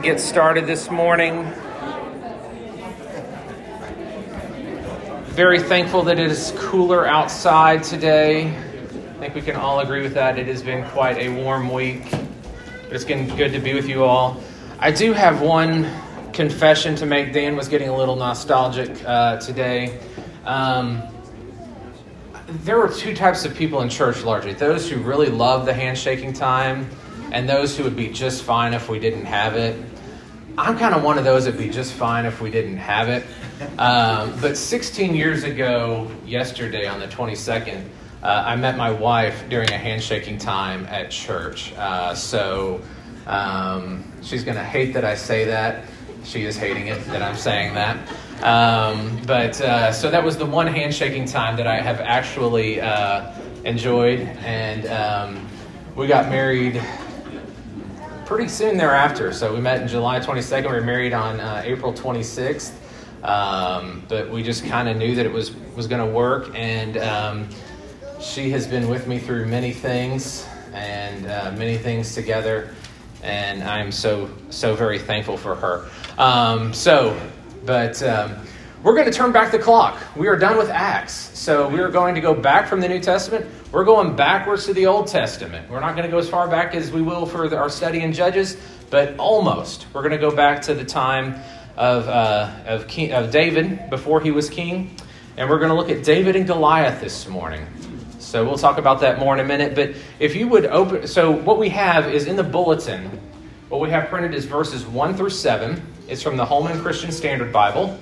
Get started this morning. Very thankful that it is cooler outside today. I think we can all agree with that. It has been quite a warm week. It's been good to be with you all. I do have one confession to make. Dan was getting a little nostalgic today. There were two types of people in church largely. Those who really love the handshaking time and those who would be just fine if we didn't have it. I'm kind of one of those that would be just fine if we didn't have it. But 16 years ago, yesterday on the 22nd, I met my wife during a handshaking time at church. She's going to hate that I say that. She is hating it that I'm saying that. So that was the one handshaking time that I have actually enjoyed. And we got married pretty soon thereafter. So we met in July 22nd. We were married on April 26th. But we just kind of knew that it was going to work. And she has been with me through many things and many things together. And I'm so very thankful for her. We're going to turn back the clock. We are done with Acts. So we are going to go back from the New Testament. We're going backwards to the Old Testament. We're not going to go as far back as we will for our study in Judges, but almost. We're going to go back to the time of David before he was king. And we're going to look at David and Goliath this morning. So we'll talk about that more in a minute. But if you would open... So what we have is in the bulletin, what we have printed is verses 1 through 7. It's from the Holman Christian Standard Bible.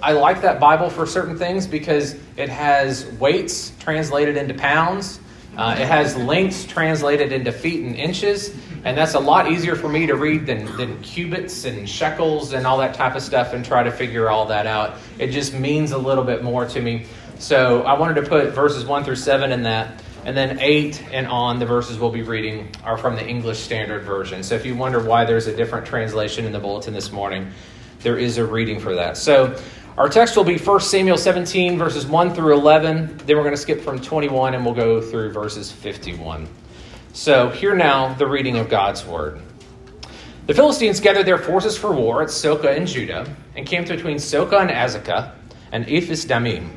I like that Bible for certain things because it has weights translated into pounds. It has lengths translated into feet and inches. And that's a lot easier for me to read than cubits and shekels and all that type of stuff and try to figure all that out. It just means a little bit more to me. So I wanted to put verses 1 through 7 in that. And then 8 and on, the verses we'll be reading are from the English Standard Version. So if you wonder why there's a different translation in the bulletin this morning, there is a reading for that. So our text will be 1 Samuel 17, verses 1 through 11. Then we're going to skip from 21 and we'll go through verses 51. So hear now the reading of God's Word. The Philistines gathered their forces for war at Sokah in Judah and camped between Sokah and Azekah and Ephes Damim.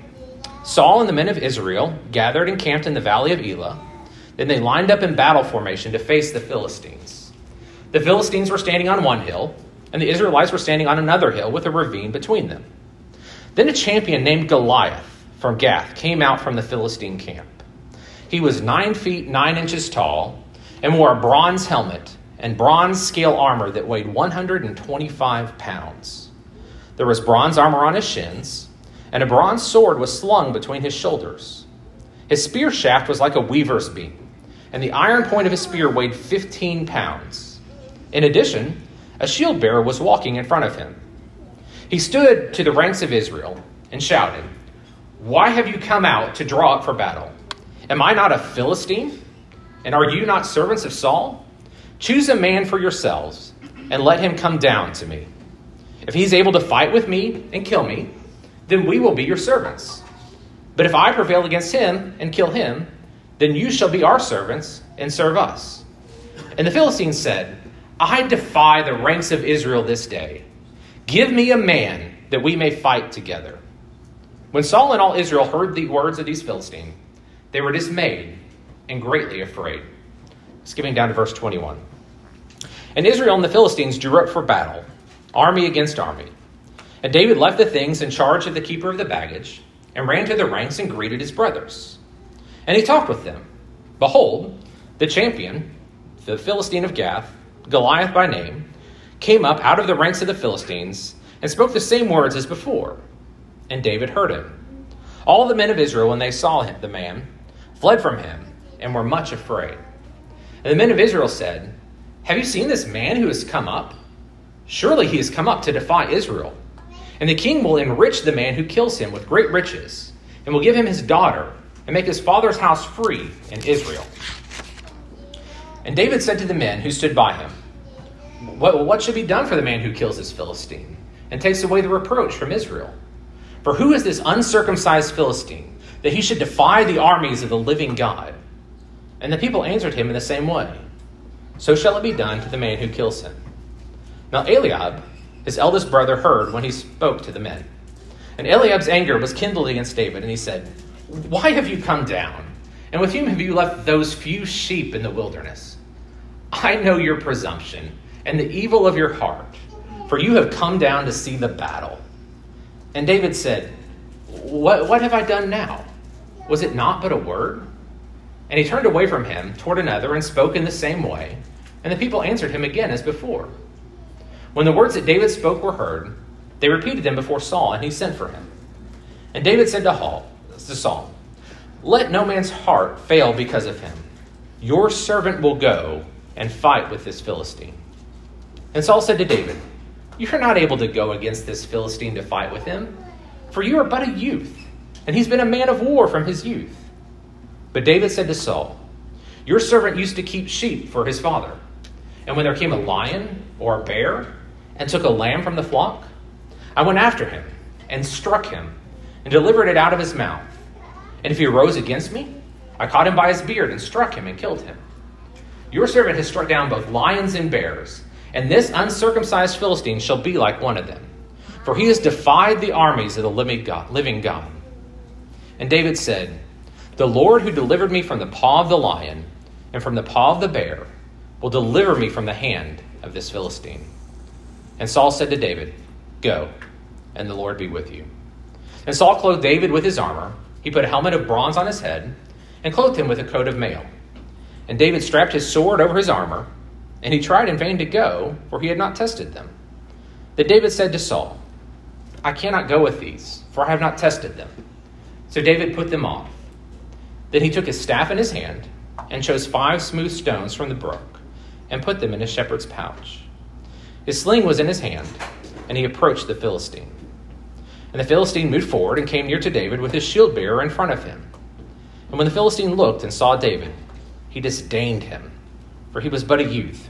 Saul and the men of Israel gathered and camped in the valley of Elah. Then they lined up in battle formation to face the Philistines. The Philistines were standing on one hill, and the Israelites were standing on another hill with a ravine between them. Then a champion named Goliath from Gath came out from the Philistine camp. He was 9 feet 9 inches tall and wore a bronze helmet and bronze scale armor that weighed 125 pounds. There was bronze armor on his shins, and a bronze sword was slung between his shoulders. His spear shaft was like a weaver's beam, and the iron point of his spear weighed 15 pounds. In addition, a shield bearer was walking in front of him. He stood to the ranks of Israel and shouted, "Why have you come out to draw up for battle? Am I not a Philistine? And are you not servants of Saul? Choose a man for yourselves and let him come down to me. If he's able to fight with me and kill me, then we will be your servants. But if I prevail against him and kill him, then you shall be our servants and serve us." And the Philistines said, "I defy the ranks of Israel this day. Give me a man that we may fight together." When Saul and all Israel heard the words of these Philistines, they were dismayed and greatly afraid. Skipping down to verse 21. And Israel and the Philistines drew up for battle, army against army. And David left the things in charge of the keeper of the baggage and ran to the ranks and greeted his brothers. And he talked with them. Behold, the champion, the Philistine of Gath, Goliath by name, came up out of the ranks of the Philistines and spoke the same words as before. And David heard him. All the men of Israel, when they saw him, the man, fled from him and were much afraid. And the men of Israel said, "Have you seen this man who has come up? Surely he has come up to defy Israel. And the king will enrich the man who kills him with great riches, and will give him his daughter, and make his father's house free in Israel." And David said to the men who stood by him, "What should be done for the man who kills this Philistine, and takes away the reproach from Israel? For who is this uncircumcised Philistine, that he should defy the armies of the living God?" And the people answered him in the same way, "So shall it be done to the man who kills him." Now Eliab, his eldest brother, heard when he spoke to the men. And Eliab's anger was kindled against David, and he said, "Why have you come down? And with whom have you left those few sheep in the wilderness? I know your presumption and the evil of your heart, for you have come down to see the battle." And David said, What have I done now? Was it not but a word? And he turned away from him toward another and spoke in the same way, and the people answered him again as before. When the words that David spoke were heard, they repeated them before Saul, and he sent for him. And David said to Saul, "Let no man's heart fail because of him. Your servant will go and fight with this Philistine." And Saul said to David, "You are not able to go against this Philistine to fight with him, for you are but a youth, and he's been a man of war from his youth." But David said to Saul, "Your servant used to keep sheep for his father. And when there came a lion or a bear and took a lamb from the flock, I went after him and struck him and delivered it out of his mouth. And if he arose against me, I caught him by his beard and struck him and killed him. Your servant has struck down both lions and bears, and this uncircumcised Philistine shall be like one of them, for he has defied the armies of the living God." And David said, "The Lord who delivered me from the paw of the lion and from the paw of the bear will deliver me from the hand of this Philistine." And Saul said to David, "Go, and the Lord be with you." And Saul clothed David with his armor. He put a helmet of bronze on his head and clothed him with a coat of mail. And David strapped his sword over his armor, and he tried in vain to go, for he had not tested them. Then David said to Saul, "I cannot go with these, for I have not tested them." So David put them off. Then he took his staff in his hand and chose 5 smooth stones from the brook and put them in his shepherd's pouch. His sling was in his hand, and he approached the Philistine. And the Philistine moved forward and came near to David with his shield-bearer in front of him. And when the Philistine looked and saw David, he disdained him, for he was but a youth,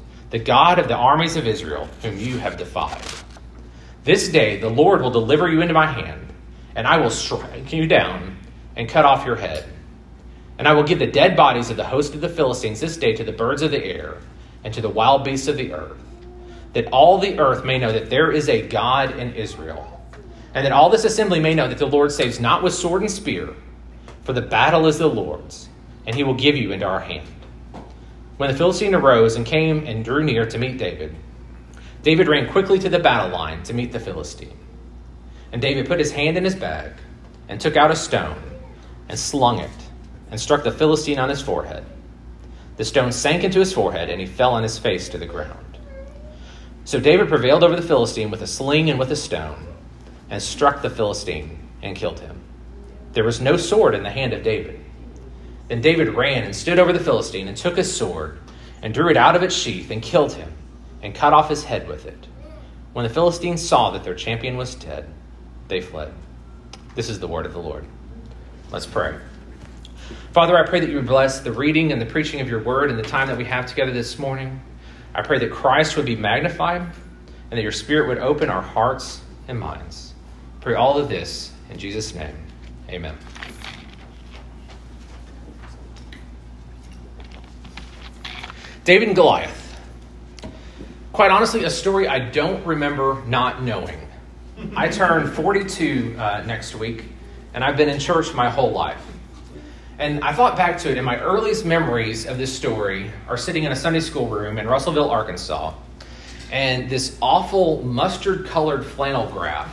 the God of the armies of Israel, whom you have defied. This day the Lord will deliver you into my hand, and I will strike you down and cut off your head. And I will give the dead bodies of the host of the Philistines this day to the birds of the air and to the wild beasts of the earth, that all the earth may know that there is a God in Israel, and that all this assembly may know that the Lord saves not with sword and spear, for the battle is the Lord's, and he will give you into our hand." When the Philistine arose and came and drew near to meet David, David ran quickly to the battle line to meet the Philistine. And David put his hand in his bag and took out a stone and slung it and struck the Philistine on his forehead. The stone sank into his forehead, and he fell on his face to the ground. So David prevailed over the Philistine with a sling and with a stone, and struck the Philistine and killed him. There was no sword in the hand of David. Then David ran and stood over the Philistine and took his sword and drew it out of its sheath and killed him and cut off his head with it. When the Philistines saw that their champion was dead, they fled. This is the word of the Lord. Let's pray. Father, I pray that you would bless the reading and the preaching of your word and the time that we have together this morning. I pray that Christ would be magnified and that your spirit would open our hearts and minds. I pray all of this in Jesus' name. Amen. David and Goliath. Quite honestly, a story I don't remember not knowing. I turn 42 next week, and I've been in church my whole life. And I thought back to it, and my earliest memories of this story are sitting in a Sunday school room in Russellville, Arkansas, and this awful mustard-colored flannel graph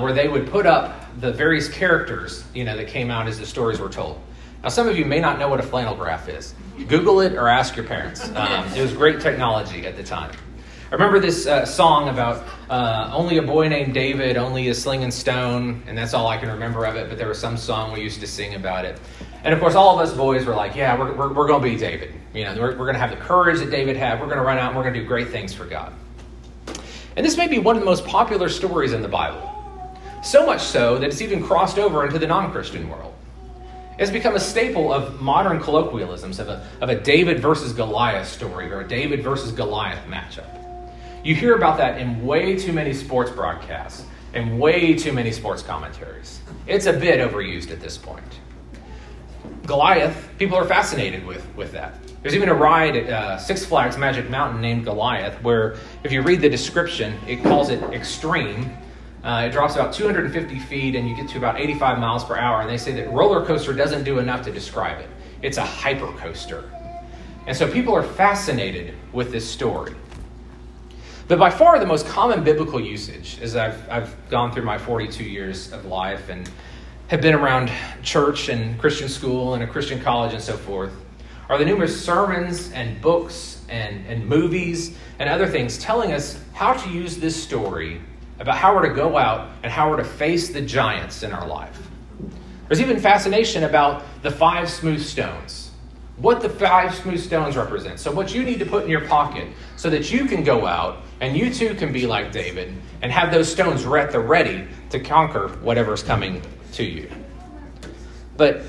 where they would put up the various characters, that came out as the stories were told. Now, some of you may not know what a flannel graph is. Google it or ask your parents. It was great technology at the time. I remember this song about only a boy named David, only a sling and stone, and that's all I can remember of it, but there was some song we used to sing about it. And of course, all of us boys were like, yeah, we're going to be David. We're going to have the courage that David had. We're going to run out and we're going to do great things for God. And this may be one of the most popular stories in the Bible. So much so that it's even crossed over into the non-Christian world. It's become a staple of modern colloquialisms of a David versus Goliath story or a David versus Goliath matchup. You hear about that in way too many sports broadcasts and way too many sports commentaries. It's a bit overused at this point. Goliath, people are fascinated with that. There's even a ride at Six Flags Magic Mountain named Goliath where if you read the description, it calls it extreme. It drops about 250 feet and you get to about 85 miles per hour. And they say that roller coaster doesn't do enough to describe it. It's a hyper coaster. And so people are fascinated with this story. But by far the most common biblical usage, as I've gone through my 42 years of life and have been around church and Christian school and a Christian college and so forth, are the numerous sermons and books and movies and other things telling us how to use this story about how we're to go out and how we're to face the giants in our life. There's even fascination about the five smooth stones, what the five smooth stones represent. So what you need to put in your pocket so that you can go out and you too can be like David and have those stones at the ready to conquer whatever's coming to you. But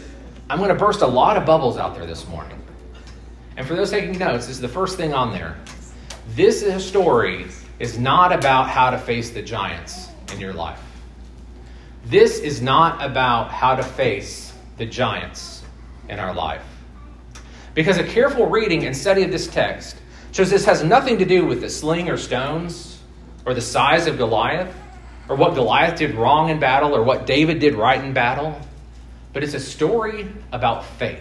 I'm going to burst a lot of bubbles out there this morning. And for those taking notes, this is the first thing on there. This story is not about how to face the giants in your life. This is not about how to face the giants in our life. Because a careful reading and study of this text shows this has nothing to do with the sling or stones or the size of Goliath or what Goliath did wrong in battle or what David did right in battle. But it's a story about faith.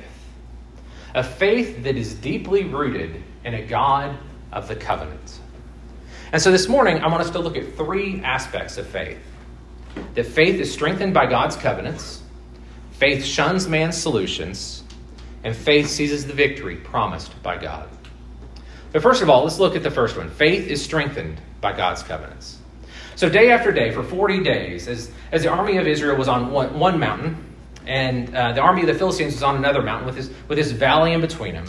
A faith that is deeply rooted in a God of the covenant. And so this morning, I want us to look at three aspects of faith. That faith is strengthened by God's covenants, faith shuns man's solutions, and faith seizes the victory promised by God. But first of all, let's look at the first one. Faith is strengthened by God's covenants. So day after day, for 40 days, as the army of Israel was on one mountain, and the army of the Philistines was on another mountain with his valley in between them,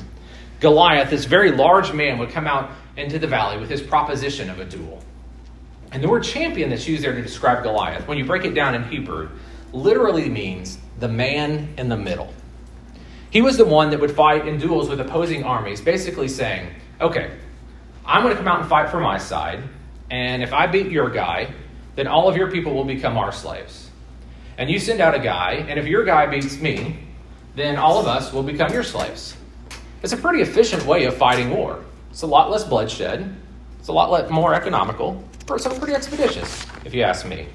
Goliath, this very large man, would come out into the valley with his proposition of a duel. And the word champion that's used there to describe Goliath, when you break it down in Hebrew, literally means the man in the middle. He was the one that would fight in duels with opposing armies, basically saying, okay, I'm going to come out and fight for my side, and if I beat your guy, then all of your people will become our slaves. And you send out a guy, and if your guy beats me, then all of us will become your slaves. It's a pretty efficient way of fighting war. It's a lot less bloodshed. It's a lot more economical. So pretty expeditious, if you ask me.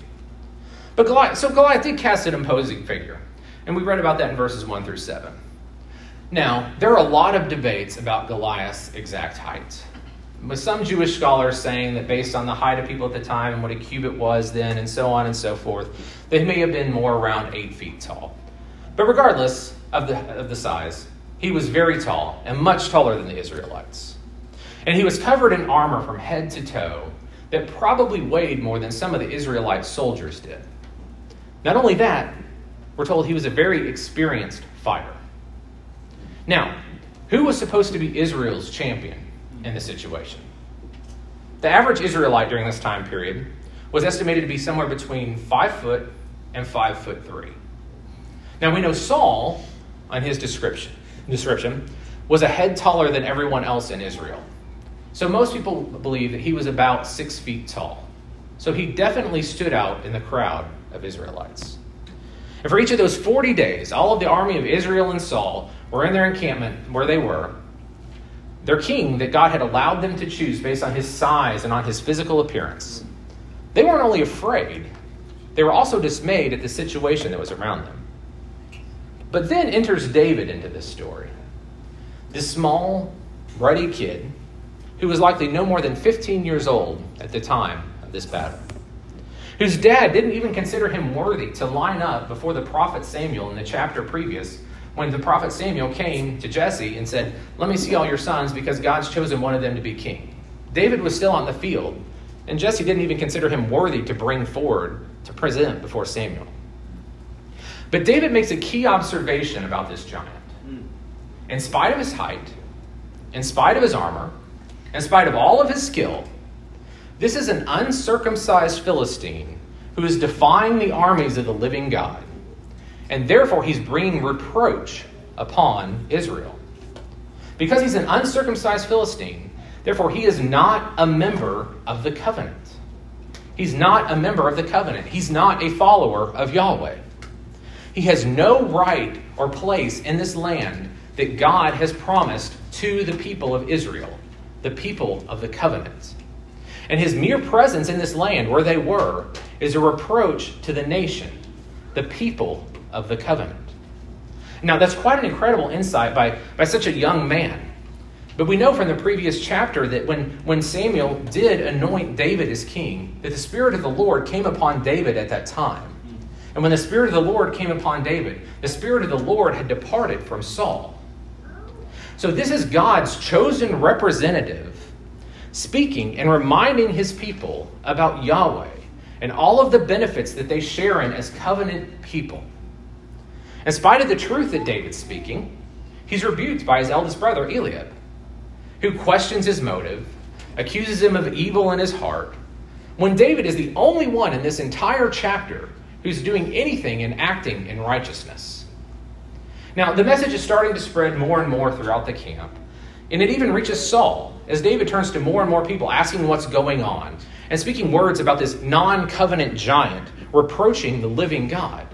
But Goliath did cast an imposing figure. And we read about that in verses 1 through 7. Now, there are a lot of debates about Goliath's exact height, with some Jewish scholars saying that based on the height of people at the time and what a cubit was then and so on and so forth, they may have been more around 8 feet tall. But regardless of the size, he was very tall and much taller than the Israelites. And he was covered in armor from head to toe that probably weighed more than some of the Israelite soldiers did. Not only that, we're told he was a very experienced fighter. Now, who was supposed to be Israel's champion in this situation? The average Israelite during this time period was estimated to be somewhere between 5 foot and 5'3". Now we know Saul, on his description was a head taller than everyone else in Israel. So most people believe that he was about 6 feet tall. So he definitely stood out in the crowd of Israelites. And for each of those 40 days, all of the army of Israel and Saul were in their encampment where they were. Their king that God had allowed them to choose based on his size and on his physical appearance. They weren't only afraid, they were also dismayed at the situation that was around them. But then enters David into this story. This small, ruddy kid who was likely no more than 15 years old at the time of this battle, whose dad didn't even consider him worthy to line up before the prophet Samuel in the chapter previous, when the prophet Samuel came to Jesse and said, "Let me see all your sons because God's chosen one of them to be king." David was still on the field, and Jesse didn't even consider him worthy to bring forward to present before Samuel. But David makes a key observation about this giant. In spite of his height, in spite of his armor, in spite of all of his skill, this is an uncircumcised Philistine who is defying the armies of the living God. And therefore, he's bringing reproach upon Israel. Because he's an uncircumcised Philistine, therefore he is not a member of the covenant. He's not a member of the covenant. He's not a follower of Yahweh. He has no right or place in this land that God has promised to the people of Israel, the people of the covenant. And his mere presence in this land where they were is a reproach to the nation, the people of the covenant. Now, that's quite an incredible insight by such a young man. But we know from the previous chapter that when Samuel did anoint David as king, that the Spirit of the Lord came upon David at that time. And when the Spirit of the Lord came upon David, the Spirit of the Lord had departed from Saul. So this is God's chosen representative speaking and reminding his people about Yahweh and all of the benefits that they share in as covenant people. In spite of the truth that David's speaking, he's rebuked by his eldest brother, Eliab, who questions his motive, accuses him of evil in his heart, when David is the only one in this entire chapter who's doing anything and acting in righteousness. Now, the message is starting to spread more and more throughout the camp, and it even reaches Saul as David turns to more and more people asking what's going on and speaking words about this non-covenant giant reproaching the living God.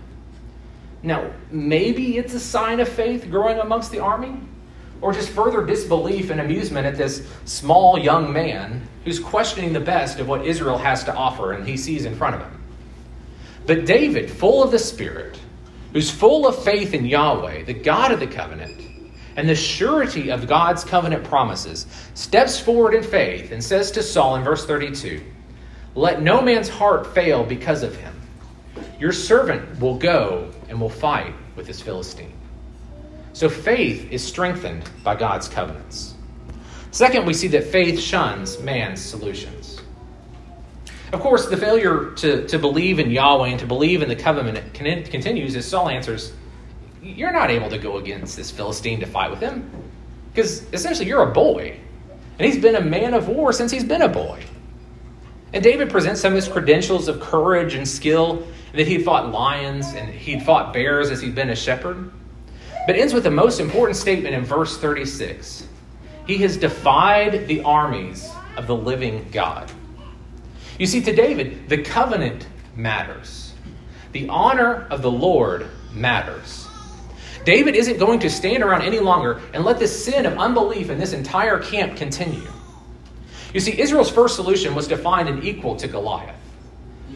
Now, maybe it's a sign of faith growing amongst the army, or just further disbelief and amusement at this small young man who's questioning the best of what Israel has to offer and he sees in front of him. But David, full of the Spirit, who's full of faith in Yahweh, the God of the covenant, and the surety of God's covenant promises, steps forward in faith and says to Saul in verse 32, "Let no man's heart fail because of him. Your servant will go and will fight with this Philistine." So faith is strengthened by God's covenants. Second, we see that faith shuns man's solutions. Of course, the failure to believe in Yahweh and to believe in the covenant continues as Saul answers, "You're not able to go against this Philistine to fight with him, because essentially you're a boy, and he's been a man of war since he's been a boy." And David presents some of his credentials of courage and skill, that he'd fought lions and he'd fought bears as he'd been a shepherd, but ends with the most important statement in verse 36. He has defied the armies of the living God. You see, to David, the covenant matters. The honor of the Lord matters. David isn't going to stand around any longer and let this sin of unbelief in this entire camp continue. You see, Israel's first solution was to find an equal to Goliath.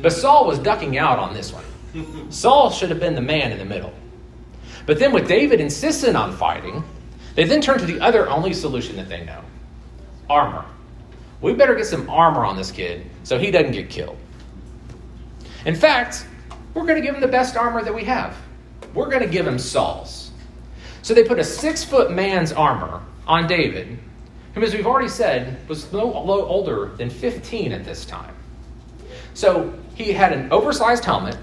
But Saul was ducking out on this one. Saul should have been the man in the middle. But then with David insisting on fighting, they then turn to the other only solution that they know: armor. We better get some armor on this kid so he doesn't get killed. In fact, we're going to give him the best armor that we have. We're going to give him Saul's. So they put a 6-foot man's armor on David, whom, as we've already said, was no older than 15 at this time. So he had an oversized helmet,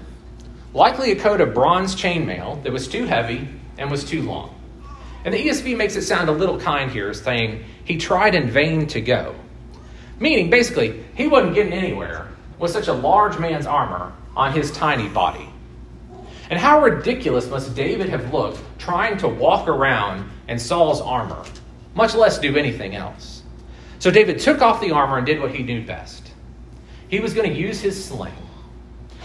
likely a coat of bronze chainmail that was too heavy and was too long. And the ESV makes it sound a little kind here, saying he tried in vain to go. Meaning, basically, he wasn't getting anywhere with such a large man's armor on his tiny body. And how ridiculous must David have looked trying to walk around in Saul's armor, much less do anything else. So David took off the armor and did what he knew best. He was going to use his sling.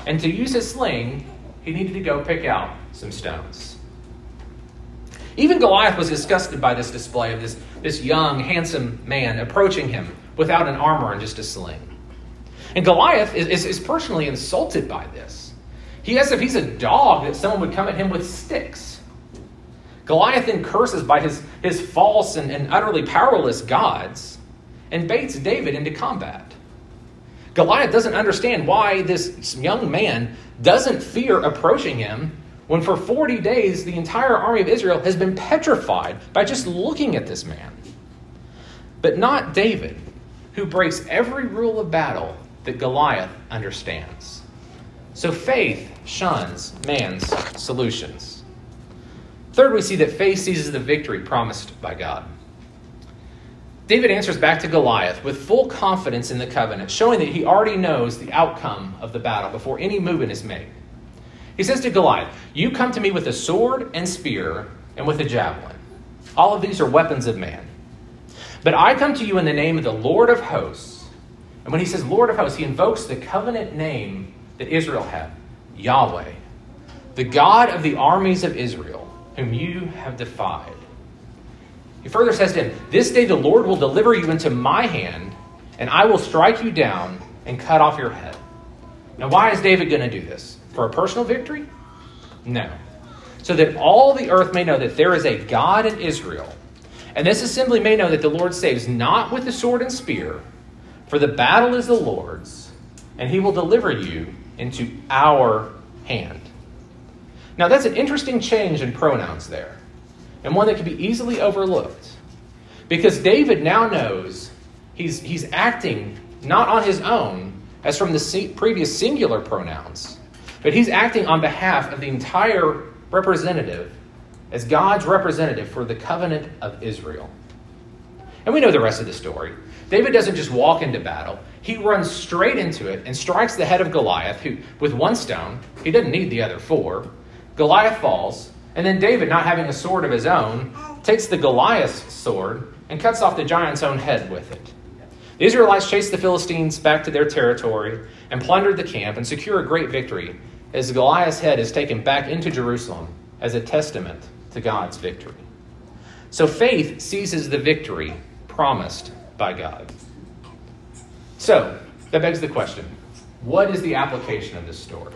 And to use his sling, he needed to go pick out some stones. Even Goliath was disgusted by this display of this young, handsome man approaching him without an armor and just a sling. And Goliath is personally insulted by this. He asks if he's a dog that someone would come at him with sticks. Goliath then curses by his false and utterly powerless gods and baits David into combat. Goliath doesn't understand why this young man doesn't fear approaching him when for 40 days the entire army of Israel has been petrified by just looking at this man. But not David, who breaks every rule of battle that Goliath understands. So faith shuns man's solutions. Third, we see that faith seizes the victory promised by God. David answers back to Goliath with full confidence in the covenant, showing that he already knows the outcome of the battle before any movement is made. He says to Goliath, "You come to me with a sword and spear and with a javelin. All of these are weapons of man. But I come to you in the name of the Lord of hosts." And when he says Lord of hosts, he invokes the covenant name that Israel had, Yahweh, the God of the armies of Israel, whom you have defied. He further says to him, "This day the Lord will deliver you into my hand, and I will strike you down and cut off your head." Now, why is David going to do this? For a personal victory? No. So that all the earth may know that there is a God in Israel. And this assembly may know that the Lord saves not with the sword and spear, for the battle is the Lord's, and he will deliver you into our hand. Now, that's an interesting change in pronouns there, and one that can be easily overlooked, because David now knows he's acting not on his own, as from the previous singular pronouns, but he's acting on behalf of the entire representative, as God's representative for the covenant of Israel. And we know the rest of the story. David doesn't just walk into battle. He runs straight into it and strikes the head of Goliath, who, with one stone, he doesn't need the other four. Goliath falls, and then David, not having a sword of his own, takes the Goliath's sword and cuts off the giant's own head with it. The Israelites chased the Philistines back to their territory and plundered the camp and secure a great victory, as Goliath's head is taken back into Jerusalem as a testament to God's victory. So faith seizes the victory promised by God. So that begs the question, what is the application of this story?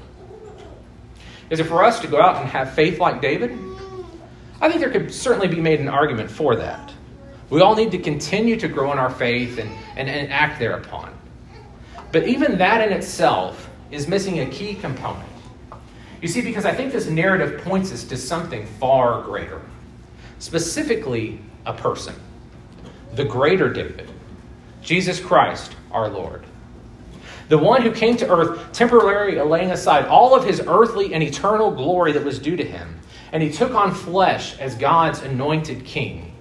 Is it for us to go out and have faith like David? I think there could certainly be made an argument for that. We all need to continue to grow in our faith and act thereupon. But even that in itself is missing a key component. You see, because I think this narrative points us to something far greater, specifically a person, the greater David, Jesus Christ, our Lord, the one who came to earth temporarily laying aside all of his earthly and eternal glory that was due to him, and he took on flesh as God's anointed king,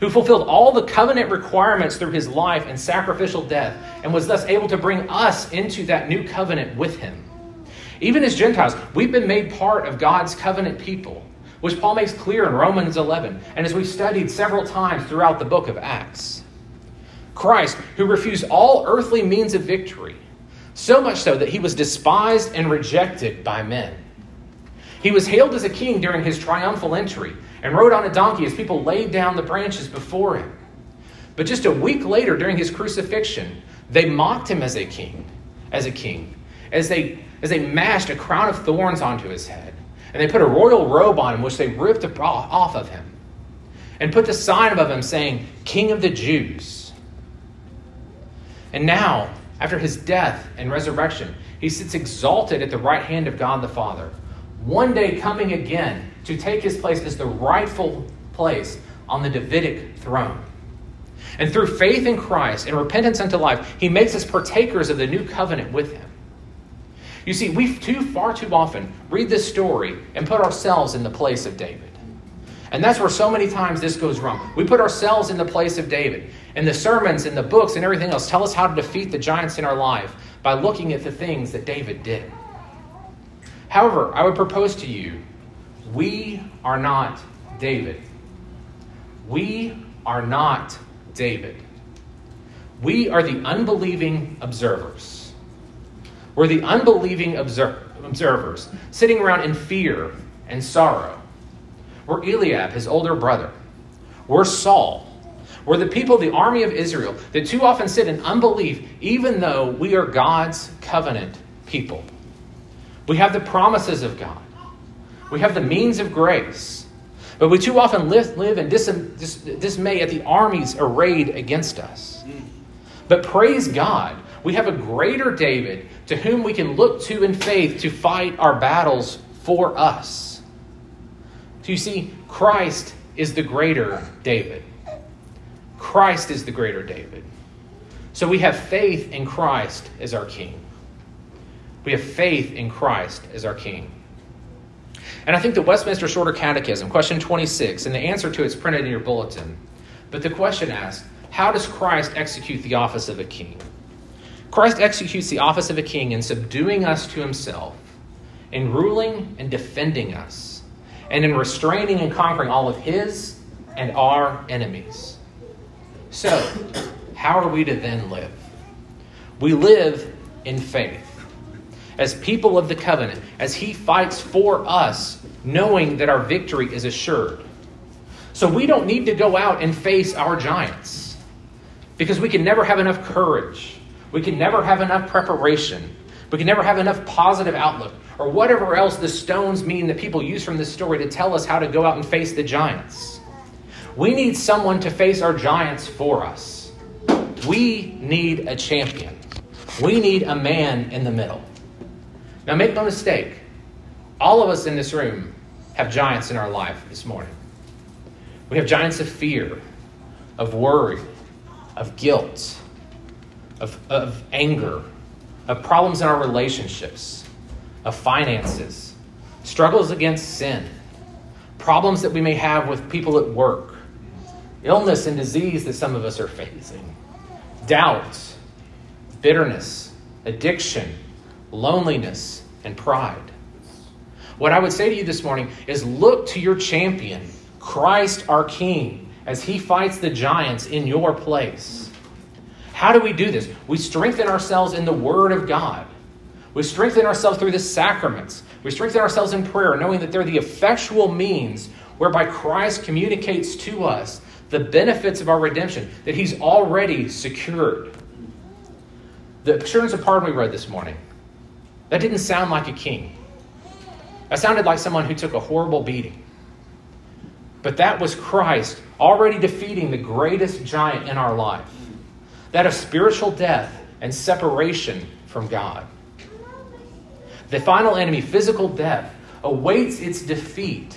who fulfilled all the covenant requirements through his life and sacrificial death, and was thus able to bring us into that new covenant with him. Even as Gentiles, we've been made part of God's covenant people, which Paul makes clear in Romans 11, and as we've studied several times throughout the book of Acts. Christ, who refused all earthly means of victory, so much so that he was despised and rejected by men. He was hailed as a king during his triumphal entry and rode on a donkey as people laid down the branches before him. But just a week later, during his crucifixion, they mocked him as a king, as they mashed a crown of thorns onto his head, and they put a royal robe on him, which they ripped off of him, and put the sign above him saying, "King of the Jews." And now, after his death and resurrection, he sits exalted at the right hand of God the Father, one day coming again to take his place as the rightful place on the Davidic throne. And through faith in Christ and repentance unto life, he makes us partakers of the new covenant with him. You see, we far too often read this story and put ourselves in the place of David. And that's where so many times this goes wrong. We put ourselves in the place of David. And the sermons and the books and everything else tell us how to defeat the giants in our life by looking at the things that David did. However, I would propose to you, we are not David. We are not David. We are the unbelieving observers. We're the unbelieving observers, sitting around in fear and sorrow. We're Eliab, his older brother. We're Saul. We're the people, the army of Israel, that too often sit in unbelief, even though we are God's covenant people. We have the promises of God. We have the means of grace. But we too often live in dismay at the armies arrayed against us. But praise God, we have a greater David to whom we can look to in faith to fight our battles for us. So you see, Christ is the greater David. Christ is the greater David. So we have faith in Christ as our King. We have faith in Christ as our King. And I think the Westminster Shorter Catechism, question 26, and the answer to it's printed in your bulletin. But the question asks, How does Christ execute the office of a king? Christ executes the office of a king in subduing us to himself, in ruling and defending us, and in restraining and conquering all of his and our enemies. So, how are we to then live? We live in faith. As people of the covenant, as he fights for us, knowing that our victory is assured. So we don't need to go out and face our giants, because we can never have enough courage. We can never have enough preparation. We can never have enough positive outlook, or whatever else the stones mean that people use from this story to tell us how to go out and face the giants. We need someone to face our giants for us. We need a champion. We need a man in the middle. Now, make no mistake, all of us in this room have giants in our life this morning. We have giants of fear, of worry, of guilt, of anger, of problems in our relationships, of finances, struggles against sin, problems that we may have with people at work, illness and disease that some of us are facing, doubt, bitterness, addiction, loneliness, and pride. What I would say to you this morning is look to your champion, Christ our King, as he fights the giants in your place. How do we do this? We strengthen ourselves in the Word of God. We strengthen ourselves through the sacraments. We strengthen ourselves in prayer, knowing that they're the effectual means whereby Christ communicates to us the benefits of our redemption, that he's already secured. The assurance of pardon we read this morning, that didn't sound like a king. That sounded like someone who took a horrible beating. But that was Christ already defeating the greatest giant in our life, that of spiritual death and separation from God. The final enemy, physical death, awaits its defeat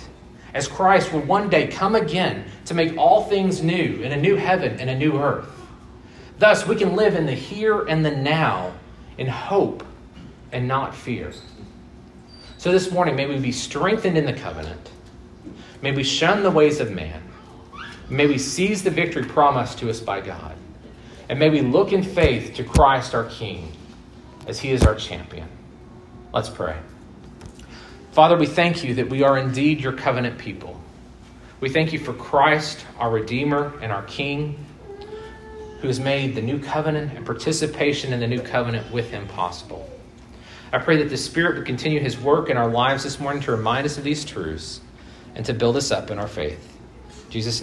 as Christ will one day come again to make all things new in a new heaven and a new earth. Thus, we can live in the here and the now in hope and not fear. So this morning, may we be strengthened in the covenant. May we shun the ways of man. May we seize the victory promised to us by God. And may we look in faith to Christ our King as he is our champion. Let's pray. Father, we thank you that we are indeed your covenant people. We thank you for Christ, our Redeemer and our King, who has made the new covenant and participation in the new covenant with him possible. I pray that the Spirit would continue his work in our lives this morning to remind us of these truths and to build us up in our faith. In Jesus' name.